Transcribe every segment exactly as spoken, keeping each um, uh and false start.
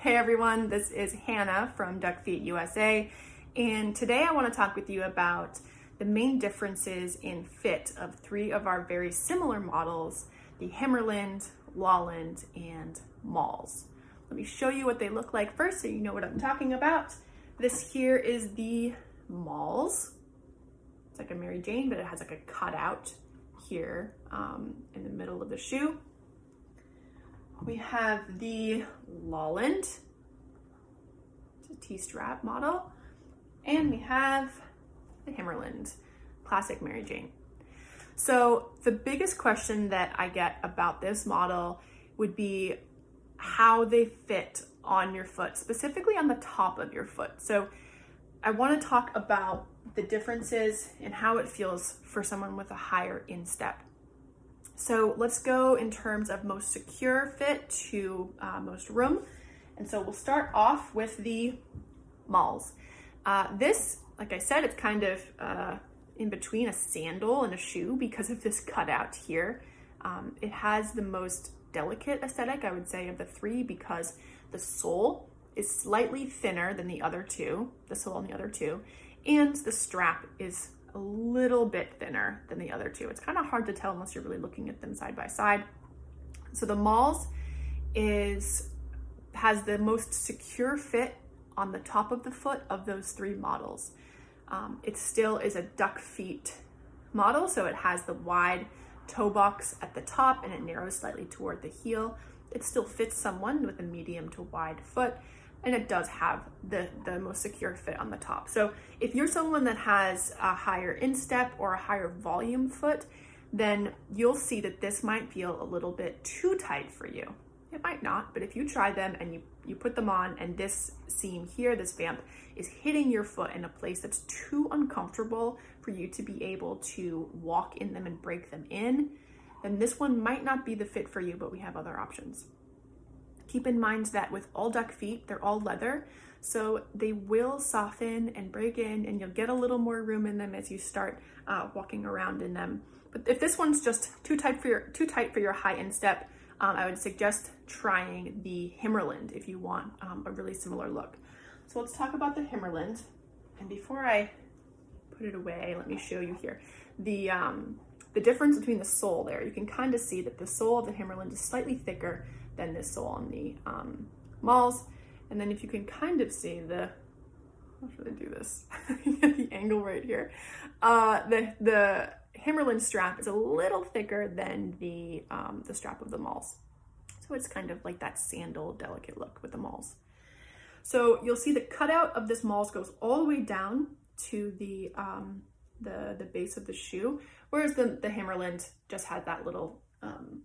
Hey everyone, this is Hannah from Duckfeet U S A, and today I want to talk with you about the main differences in fit of three of our very similar models, the Himmerland, Lolland, and Mols. Let me show you what they look like first so you know what I'm talking about. This here is the Mols. It's like a Mary Jane, but it has like a cutout here um, in the middle of the shoe. We have the Lolland, it's a T-strap model, and we have the Himmerland, classic Mary Jane. So the biggest question that I get about this model would be how they fit on your foot, specifically on the top of your foot. So I want to talk about the differences and how it feels for someone with a higher instep. So let's go in terms of most secure fit to uh, most room. And so we'll start off with the Mols. Uh, this, like I said, it's kind of uh, in between a sandal and a shoe because of this cutout here. Um, it has the most delicate aesthetic, I would say, of the three because the sole is slightly thinner than the other two, the sole and the other two, and the strap is a little bit thinner than the other two. It's kind of hard to tell unless you're really looking at them side by side. So the Mols is has the most secure fit on the top of the foot of those three models. Um, it still is a duck feet model, so it has the wide toe box at the top and it narrows slightly toward the heel. It still fits someone with a medium to wide foot, and it does have the, the most secure fit on the top. So if you're someone that has a higher instep or a higher volume foot, then you'll see that this might feel a little bit too tight for you. It might not, but if you try them and you, you put them on and this seam here, this vamp, is hitting your foot in a place that's too uncomfortable for you to be able to walk in them and break them in, then this one might not be the fit for you, but we have other options. Keep in mind that with all duck feet, they're all leather, so they will soften and break in, and you'll get a little more room in them as you start uh, walking around in them. But if this one's just too tight for your too tight for your high instep, um, I would suggest trying the Himmerland if you want um, a really similar look. So let's talk about the Himmerland. And before I put it away, let me show you here the um, the difference between the sole there. You can kind of see that the sole of the Himmerland is slightly thicker than this sole on the um, Mols. And then if you can kind of see the, how should I do this? The angle right here. Uh, the, the Himmerland strap is a little thicker than the, um, the strap of the Mols. So it's kind of like that sandal delicate look with the Mols. So you'll see the cutout of this Mols goes all the way down to the, um, the, the base of the shoe, whereas the, the Himmerland just had that little, um,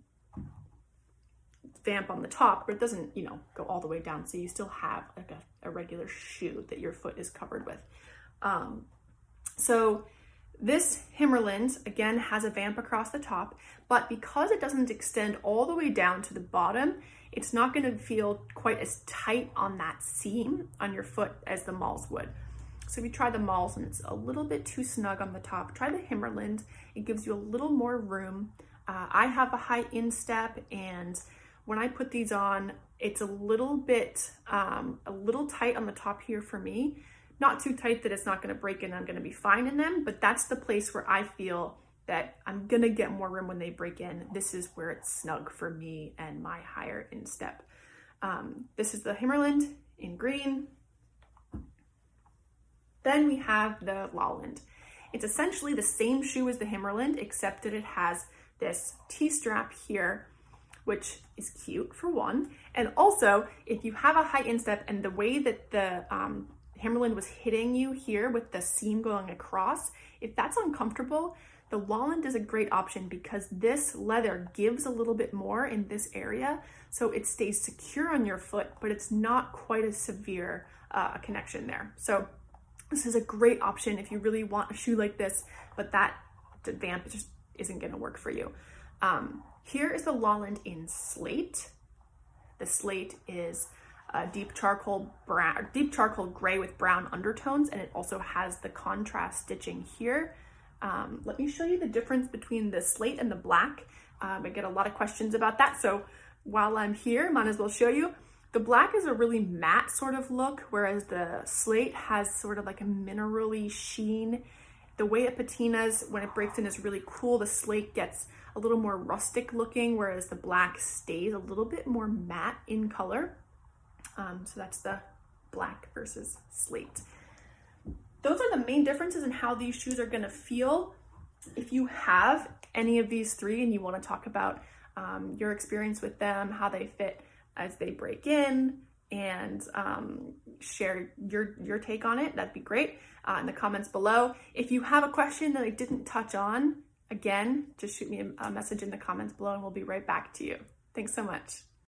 vamp on the top, but it doesn't, you know, go all the way down. So you still have like a, a regular shoe that your foot is covered with. Um, so this Himmerland, again, has a vamp across the top, but because it doesn't extend all the way down to the bottom, it's not going to feel quite as tight on that seam on your foot as the Mols would. So if you try the Mols and it's a little bit too snug on the top, try the Himmerland. It gives you a little more room. Uh, I have a high instep, and when I put these on, it's a little bit, um, a little tight on the top here for me. Not too tight that it's not gonna break and I'm gonna be fine in them, but that's the place where I feel that I'm gonna get more room when they break in. This is where it's snug for me and my higher instep. Um, this is the Himmerland in green. Then we have the Lolland. It's essentially the same shoe as the Himmerland, except that it has this T-strap here, which is cute for one. And also, if you have a high instep and the way that the um, Himmerland was hitting you here with the seam going across, if that's uncomfortable, the Lolland is a great option because this leather gives a little bit more in this area. So it stays secure on your foot, but it's not quite as severe uh, a connection there. So this is a great option if you really want a shoe like this, but that vamp just isn't gonna work for you. Um, Here is the Lolland in slate. The slate is a deep charcoal brown, deep charcoal gray with brown undertones, and it also has the contrast stitching here. Um, let me show you the difference between the slate and the black. Um, I get a lot of questions about that, so while I'm here, might as well show you. The black is a really matte sort of look, whereas the slate has sort of like a mineral-y sheen. The way it patinas when it breaks in is really cool. The slate gets a little more rustic looking, whereas the black stays a little bit more matte in color. Um, so that's the black versus slate. Those are the main differences in how these shoes are gonna feel. If you have any of these three and you wanna talk about um, your experience with them, how they fit as they break in, and um, share your, your take on it, that'd be great uh, in the comments below. If you have a question that I didn't touch on, again, just shoot me a message in the comments below and we'll be right back to you. Thanks so much.